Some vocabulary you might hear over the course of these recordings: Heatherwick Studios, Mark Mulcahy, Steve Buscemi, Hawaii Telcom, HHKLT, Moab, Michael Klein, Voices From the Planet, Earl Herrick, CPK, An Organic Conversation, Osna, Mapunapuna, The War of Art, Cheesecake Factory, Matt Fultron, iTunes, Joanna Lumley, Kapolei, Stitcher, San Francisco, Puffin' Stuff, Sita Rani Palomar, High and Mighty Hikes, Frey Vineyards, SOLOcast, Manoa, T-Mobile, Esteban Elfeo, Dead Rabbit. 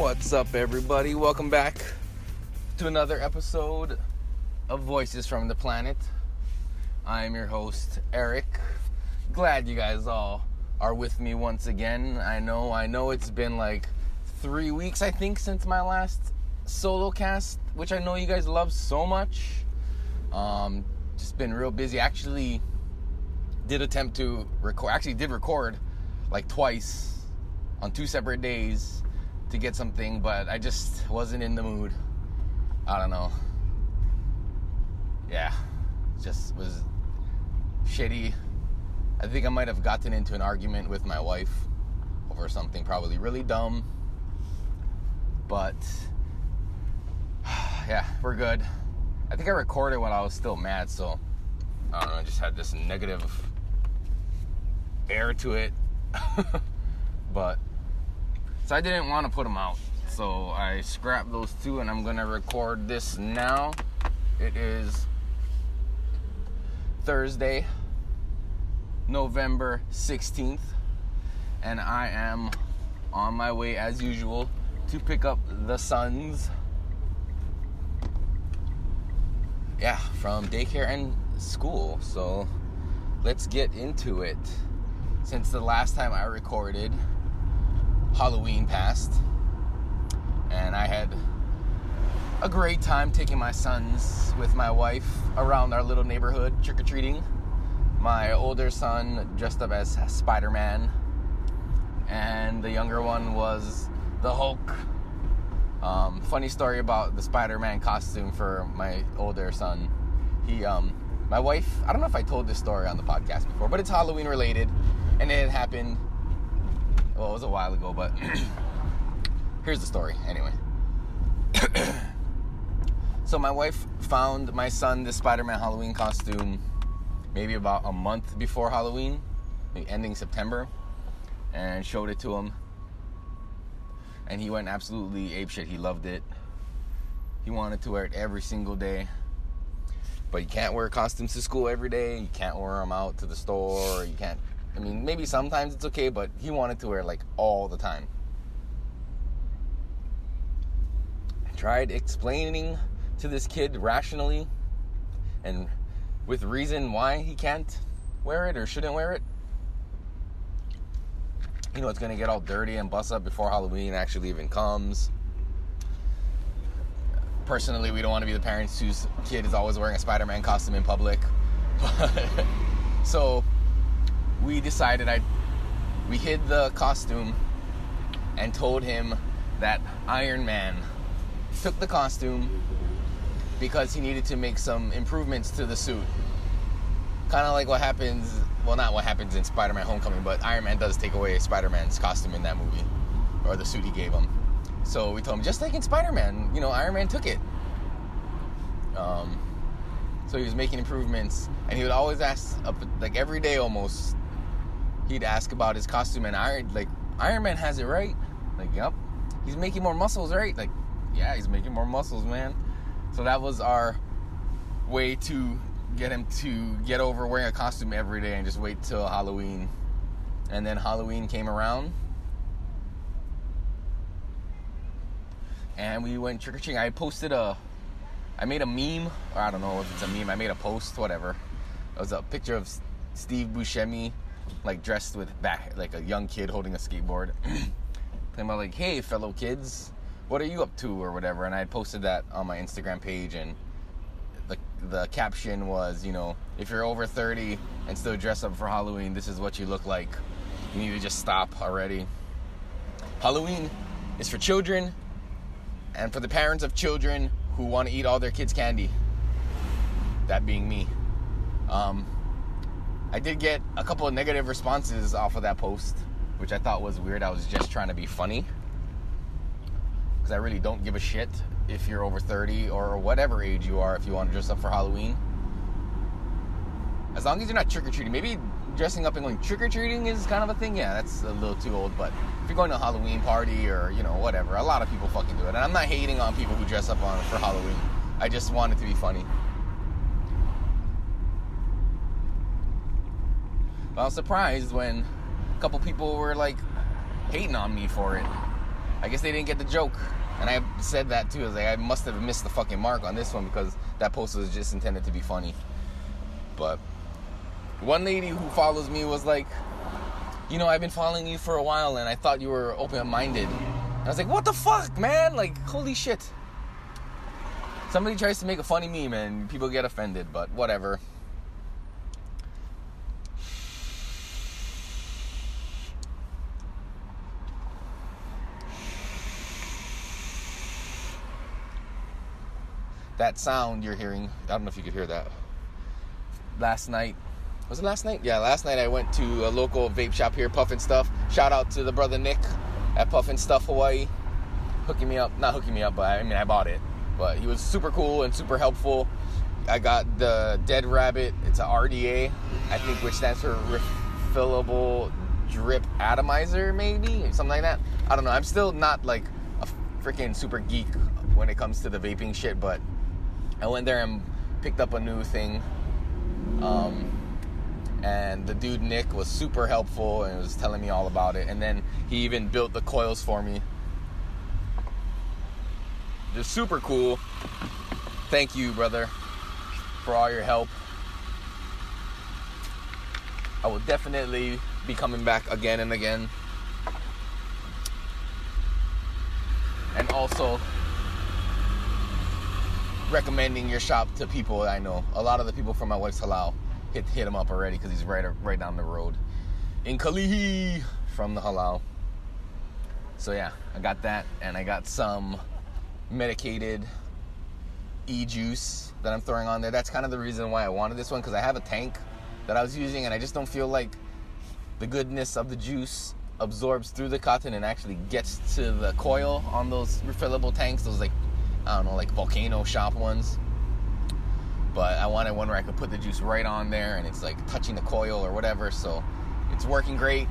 What's up, everybody? Welcome back to another episode of Voices From the Planet. I'm your host, Eric. Glad you guys all are with me once again. I know it's been like 3 weeks, I think, since my last solo cast, which I know you guys love so much. Just been real busy. Actually did attempt to record, like twice on two separate days to get something, but I just wasn't in the mood. I don't know. Yeah, just was shitty. I think I might have gotten into an argument with my wife over something probably really dumb. But yeah, we're good. I think I recorded when I was still mad, so I don't know, I just had this negative air to it. But so I didn't want to put them out, so I scrapped those two, and I'm going to record this now. It is Thursday, November 16th, and I am on my way, as usual, to pick up the sons. Yeah, from daycare and school, so let's get into it. Since the last time I recorded, Halloween passed, and I had a great time taking my sons with my wife around our little neighborhood trick-or-treating. My older son dressed up as Spider-Man, and the younger one was the Hulk. Funny story about the Spider-Man costume for my older son. My wife, I don't know if I told this story on the podcast before, but it's Halloween related, and it happened, well, it was a while ago, but here's the story, anyway. So my wife found my son this Spider-Man Halloween costume maybe about a month before Halloween, ending September, and showed it to him. And he went absolutely apeshit. He loved it. He wanted to wear it every single day. But you can't wear costumes to school every day. You can't wear them out to the store. You can't... I mean, maybe sometimes it's okay, but he wanted to wear it, like, all the time. I tried explaining to this kid rationally and with reason why he can't wear it or shouldn't wear it. You know, it's going to get all dirty and bust up before Halloween actually even comes. Personally, we don't want to be the parents whose kid is always wearing a Spider-Man costume in public. But, so... we decided we hid the costume and told him that Iron Man took the costume because he needed to make some improvements to the suit. Kind of like what happens, well, not what happens in Spider-Man Homecoming, but Iron Man does take away Spider-Man's costume in that movie, or the suit he gave him. So we told him, just like in Spider-Man, you know, Iron Man took it. So he was making improvements, and he would always ask, like every day almost, he'd ask about his costume, and Iron Man has it right. Like, yep. He's making more muscles, right? Like, yeah, he's making more muscles, man. So that was our way to get him to get over wearing a costume every day and just wait till Halloween. And then Halloween came around, and we went trick-or-treating. I made a meme, or I don't know if it's a meme. I made a post, whatever. It was a picture of Steve Buscemi, like, dressed with like a young kid holding a skateboard. Talking about, like, hey, fellow kids, what are you up to, or whatever. And I had posted that on my Instagram page, and the caption was, you know, if you're over 30 and still dress up for Halloween, this is what you look like. You need to just stop already. Halloween is for children and for the parents of children who want to eat all their kids' candy. That being me. I did get a couple of negative responses off of that post, which I thought was weird. I was just trying to be funny, because I really don't give a shit if you're over 30 or whatever age you are, if you want to dress up for Halloween. As long as you're not trick-or-treating. Maybe dressing up and going trick-or-treating is kind of a thing. Yeah, that's a little too old, but if you're going to a Halloween party or, you know, whatever, a lot of people fucking do it. And I'm not hating on people who dress up for Halloween. I just want it to be funny. But I was surprised when a couple people were, like, hating on me for it. I guess they didn't get the joke. And I said that too. I was like, I must have missed the fucking mark on this one because that post was just intended to be funny. But one lady who follows me was like, you know, I've been following you for a while and I thought you were open-minded. And I was like, what the fuck, man? Like, holy shit. Somebody tries to make a funny meme and people get offended, but whatever. That sound you're hearing, I don't know if you could hear that. Last night, was it last night? Yeah, last night I went to a local vape shop here, Puffin' Stuff. Shout out to the brother Nick at Puffin' Stuff Hawaii, hooking me up. Not hooking me up, but I mean I bought it. But he was super cool and super helpful. I got the Dead Rabbit. It's an RDA, I think, which stands for refillable drip atomizer, maybe something like that. I don't know. I'm still not like a freaking super geek when it comes to the vaping shit, but I went there and picked up a new thing, and the dude Nick was super helpful and was telling me all about it. And then he even built the coils for me. They're super cool. Thank you, brother, for all your help. I will definitely be coming back again and again. And also recommending your shop to people I know. A lot of the people from my wife's halal hit him up already because he's right down the road in Kalihi from the halal. So yeah, I got that, and I got some medicated e-juice that I'm throwing on there. That's kind of the reason why I wanted this one, because I have a tank that I was using and I just don't feel like the goodness of the juice absorbs through the cotton and actually gets to the coil on those refillable tanks, those like, I don't know, like volcano shop ones. But I wanted one where I could put the juice right on there and it's like touching the coil or whatever. So it's working great.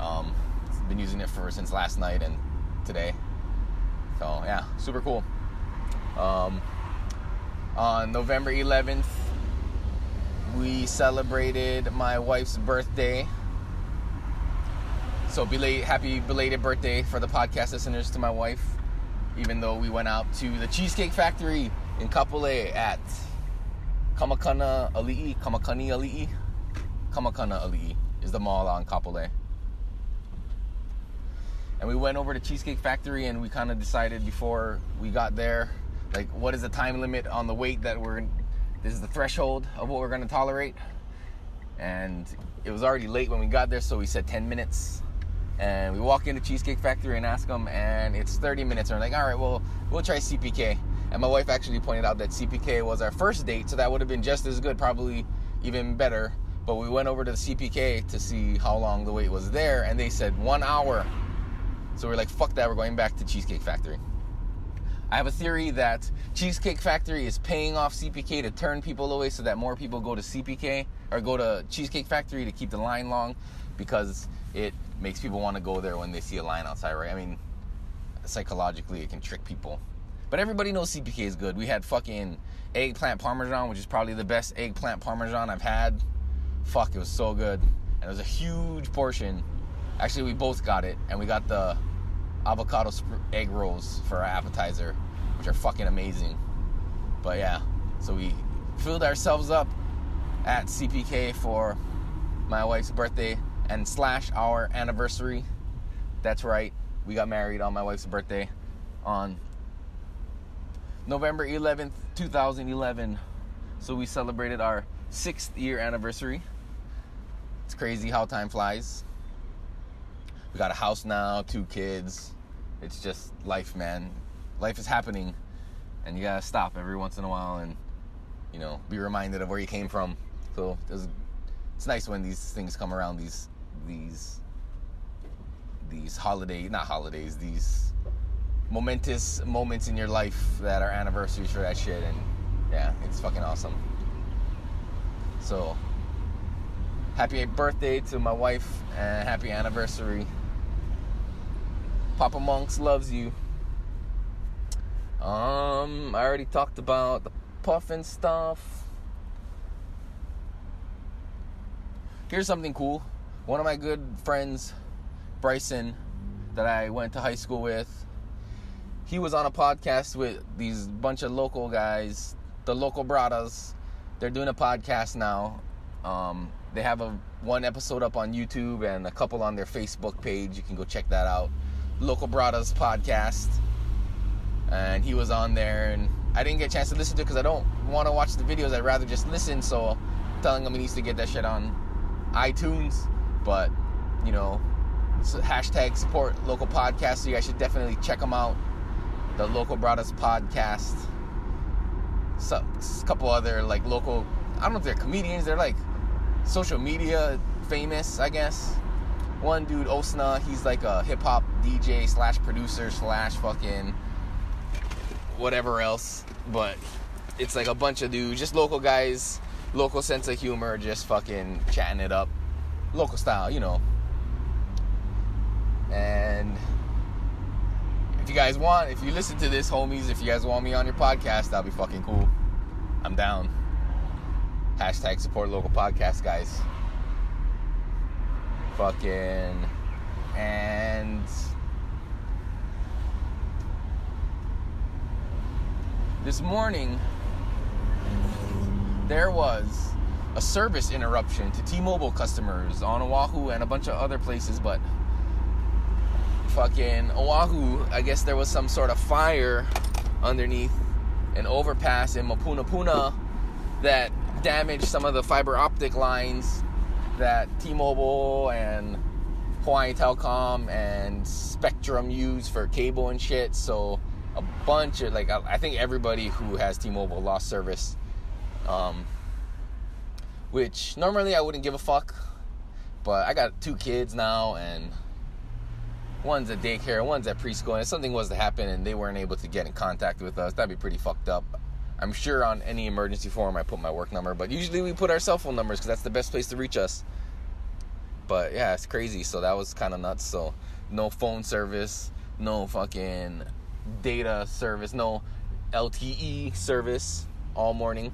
I've been using it since last night and today. So yeah, super cool. On November 11th, we celebrated my wife's birthday. So happy belated birthday for the podcast listeners to my wife. Even though we went out to the Cheesecake Factory in Kapolei at Kamakana Ali'i is the mall on Kapolei. And we went over to Cheesecake Factory and we kind of decided before we got there, like, what is the time limit on the wait that this is the threshold of what we're going to tolerate. And it was already late when we got there, so we said 10 minutes. And we walk into Cheesecake Factory and ask them, and it's 30 minutes. And we're like, all right, well, we'll try CPK. And my wife actually pointed out that CPK was our first date, so that would have been just as good, probably even better. But we went over to the CPK to see how long the wait was there, and they said 1 hour. So we're like, fuck that, we're going back to Cheesecake Factory. I have a theory that Cheesecake Factory is paying off CPK to turn people away so that more people go to CPK or go to Cheesecake Factory to keep the line long, because it makes people want to go there when they see a line outside, right? I mean, psychologically, it can trick people. But everybody knows CPK is good. We had fucking eggplant parmesan, which is probably the best eggplant parmesan I've had. Fuck, it was so good. And it was a huge portion. Actually, we both got it. And we got the avocado egg rolls for our appetizer, which are fucking amazing. But yeah, so we filled ourselves up at CPK for my wife's birthday and / our anniversary. That's right, we got married on my wife's birthday on November 11th, 2011. So we celebrated our 6th-year anniversary. It's crazy how time flies. We got a house now, 2 kids. It's just life, man. Life is happening, and you gotta stop every once in a while and, you know, be reminded of where you came from. So it's nice when these things come around, these momentous moments in your life that are anniversaries for that shit. And yeah, it's fucking awesome. So happy birthday to my wife and happy anniversary. Papa Monks loves you. I already talked about the Puffin' Stuff. Here's something cool. One of my good friends, Bryson, that I went to high school with, he was on a podcast with these bunch of local guys, the Local Bratas. They're doing a podcast now. They have one episode up on YouTube and a couple on their Facebook page. You can go check that out. Local Bratas podcast. And he was on there, and I didn't get a chance to listen to it because I don't want to watch the videos. I'd rather just listen, so I'm telling him he needs to get that shit on iTunes. But, you know, hashtag support local podcasts. So you guys should definitely check them out. The Local Bratas podcast. So, a couple other, like, local... I don't know if they're comedians. They're, like, social media famous, I guess. One dude, Osna, he's, like, a hip-hop DJ / producer / fucking... whatever else, but it's like a bunch of dudes, just local guys, local sense of humor, just fucking chatting it up, local style, you know. And if you listen to this, homies, if you guys want me on your podcast, that'll be fucking cool. I'm down. Hashtag support local podcast, guys. Fucking and. This morning, there was a service interruption to T-Mobile customers on Oahu and a bunch of other places, but fucking Oahu, I guess there was some sort of fire underneath an overpass in Mapunapuna that damaged some of the fiber optic lines that T-Mobile and Hawaii Telcom and Spectrum use for cable and shit, so... a bunch of, like, I think everybody who has T-Mobile lost service, which normally I wouldn't give a fuck, but I got 2 kids now, and one's at daycare, one's at preschool, and if something was to happen and they weren't able to get in contact with us, that'd be pretty fucked up. I'm sure on any emergency form I put my work number, but usually we put our cell phone numbers, because that's the best place to reach us. But, yeah, it's crazy, so that was kind of nuts, so no phone service, no fucking... data service, no LTE service all morning.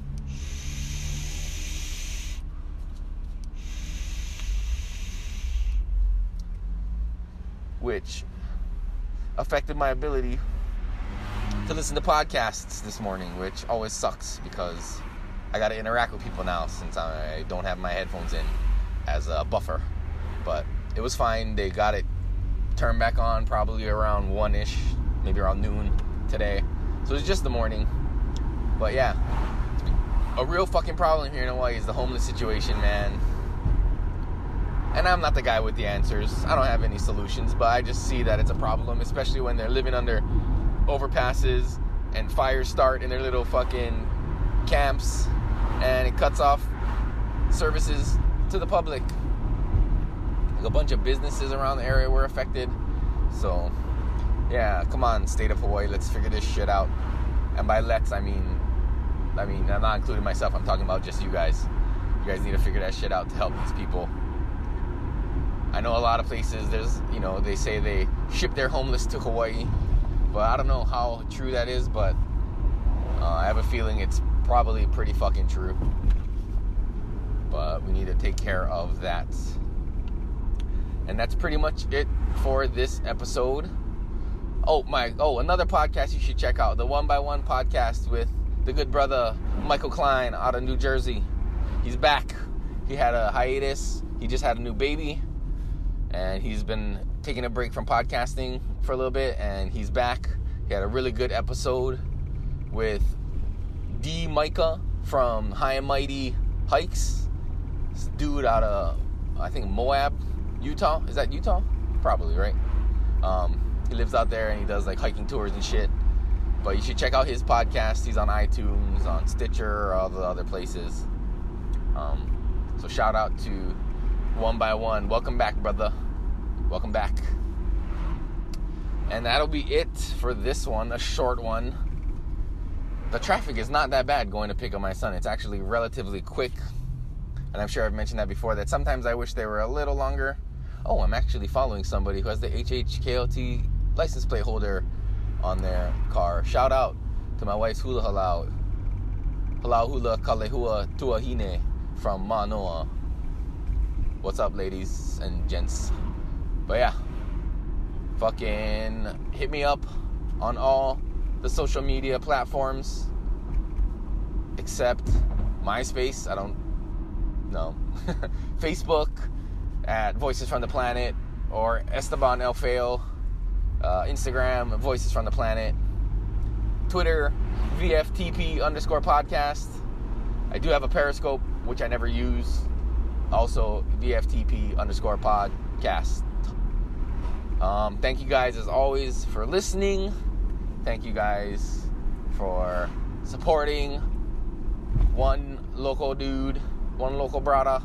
Which affected my ability to listen to podcasts this morning, which always sucks because I gotta interact with people now since I don't have my headphones in as a buffer. But it was fine. They got it turned back on probably around 1-ish. Maybe around noon today. So it's just the morning. But yeah. A real fucking problem here in Hawaii is the homeless situation, man. And I'm not the guy with the answers. I don't have any solutions. But I just see that it's a problem. Especially when they're living under overpasses. And fires start in their little fucking camps. And it cuts off services to the public. Like a bunch of businesses around the area were affected. So... yeah, come on, state of Hawaii, let's figure this shit out. And by let's, I mean, I'm not including myself. I'm talking about just you guys. You guys need to figure that shit out to help these people. I know a lot of places, there's, you know, they say they ship their homeless to Hawaii. But I don't know how true that is, but I have a feeling it's probably pretty fucking true. But we need to take care of that. And that's pretty much it for this episode. Oh, another podcast you should check out. The One by One podcast with the good brother Michael Klein out of New Jersey. He's back. He had a hiatus. He just had a new baby. And he's been taking a break from podcasting for a little bit. And he's back. He had a really good episode with D. Micah from High and Mighty Hikes. This dude out of, I think, Moab, Utah. Is that Utah? Probably, right? He lives out there and he does like hiking tours and shit. But you should check out his podcast. He's on iTunes, on Stitcher, all the other places. So shout out to One by One. Welcome back, brother. Welcome back. And that'll be it for this one, a short one. The traffic is not that bad going to pick up my son. It's actually relatively quick. And I'm sure I've mentioned that before, that sometimes I wish they were a little longer. Oh, I'm actually following somebody who has the HHKLT license plate holder on their car. Shout out to my wife's hula halau. Halau hula kalehua tuahine from Manoa. What's up, ladies and gents? But yeah, Fucking hit me up on all the social media platforms except MySpace. I don't know. Facebook at Voices From the Planet, or Esteban Elfeo. Instagram, Voices From the Planet. Twitter, VFTP_podcast. I do have a Periscope, which I never use. Also, VFTP_podcast. Thank you guys, as always, for listening. Thank you guys for supporting one local dude, one local brata.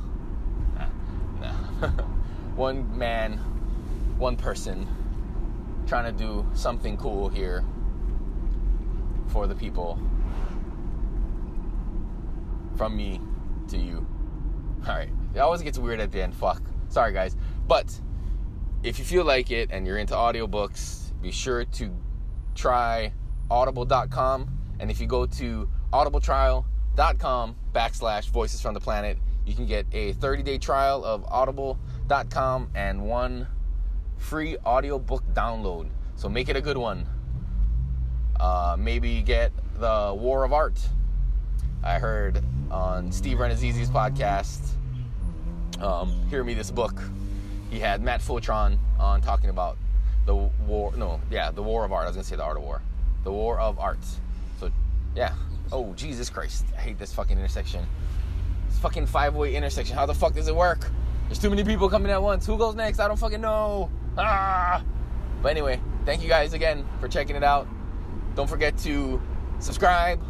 One man, one person trying to do something cool here for the people. From me to you. Alright. It always gets weird at the end. Fuck. Sorry, guys. But if you feel like it and you're into audiobooks, be sure to try audible.com. And if you go to audibletrial.com/Voices From the Planet, you can get a 30-day trial of audible.com and one free audiobook download. So make it a good one. Maybe get The War of Art. I heard on Steve Renazizi's podcast, Hear Me This Book, he had Matt Fultron on talking about The War of Art. I was going to say The Art of War. The War of Art. So, yeah. Oh, Jesus Christ. I hate this fucking intersection. This fucking five-way intersection. How the fuck does it work? There's too many people coming at once. Who goes next? I don't fucking know. Ah! But anyway, thank you guys again for checking it out. Don't forget to subscribe.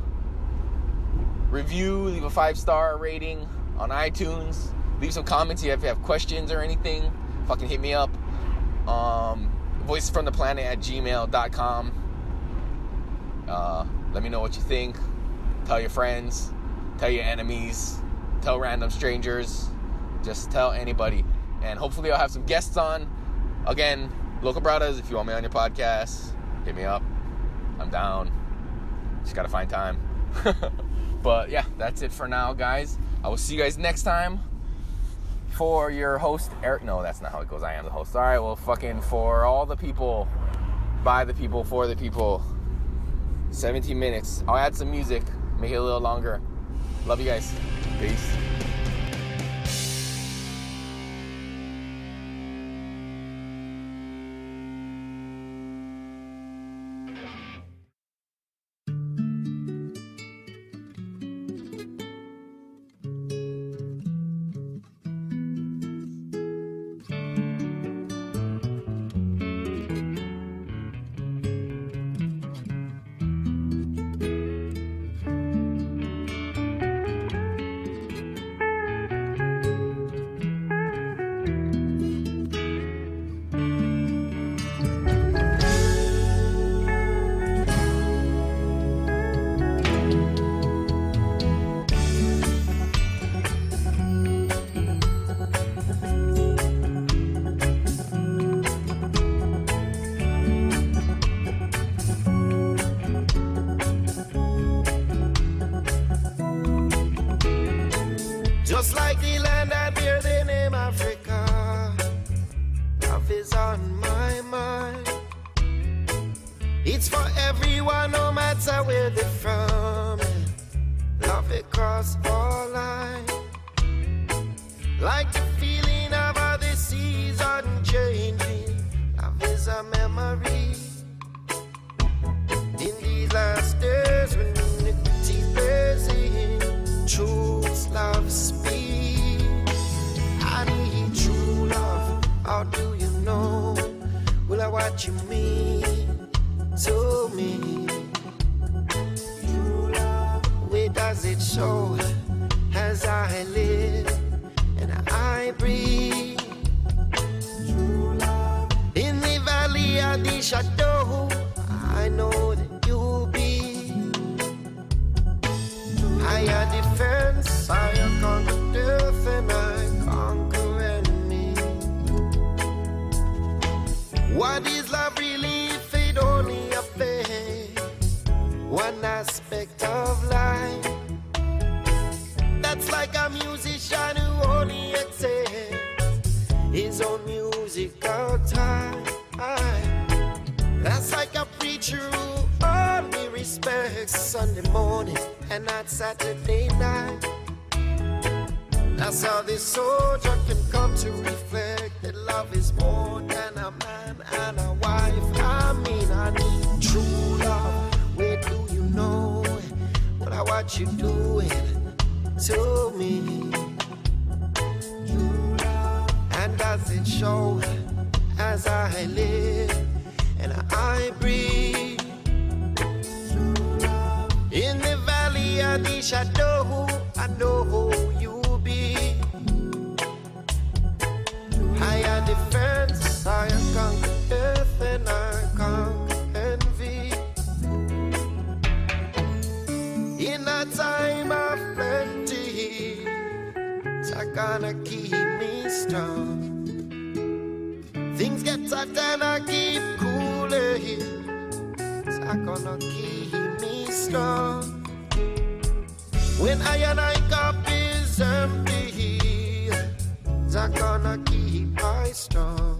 Review, leave a 5-star rating on iTunes. Leave some comments if you have questions or anything. Fucking hit me up. voicesfromtheplanet@gmail.com. Let me know what you think. Tell your friends. Tell your enemies. Tell random strangers. Just tell anybody. And hopefully I'll have some guests on. Again, Local Bratas, if you want me on your podcast, hit me up. I'm down. Just gotta find time. But yeah, that's it for now, guys. I will see you guys next time for your host, Eric. No, that's not how it goes. I am the host. All right, well, fucking for all the people, by the people, for the people, 17 minutes. I'll add some music, make it a little longer. Love you guys. Peace. time. That's like a preacher who only respects Sunday morning and not Saturday night. That's how this soldier can come to reflect that love is more than a man and a wife. I mean, I need true love. Where do you know what, what you doing to me? And does it show as I live and I breathe? In the valley of the shadow, I know who you'll be. I am defense, I am conquer earth and I conquer envy. In a time of plenty, I'm gonna keep me strong. Things get tight and I keep cooler here. So I'm gonna keep me strong. When I and I cup is empty, so I'm gonna keep I strong.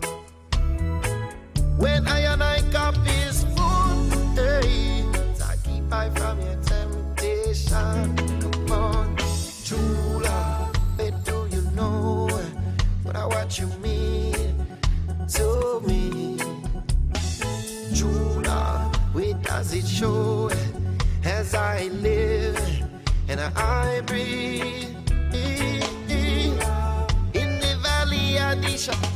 When I and I cup is full, hey, so I keep I from your temptation. Come on, true love. But what you mean to me? True love, where does it show as I live and I breathe? In the valley of the shadow.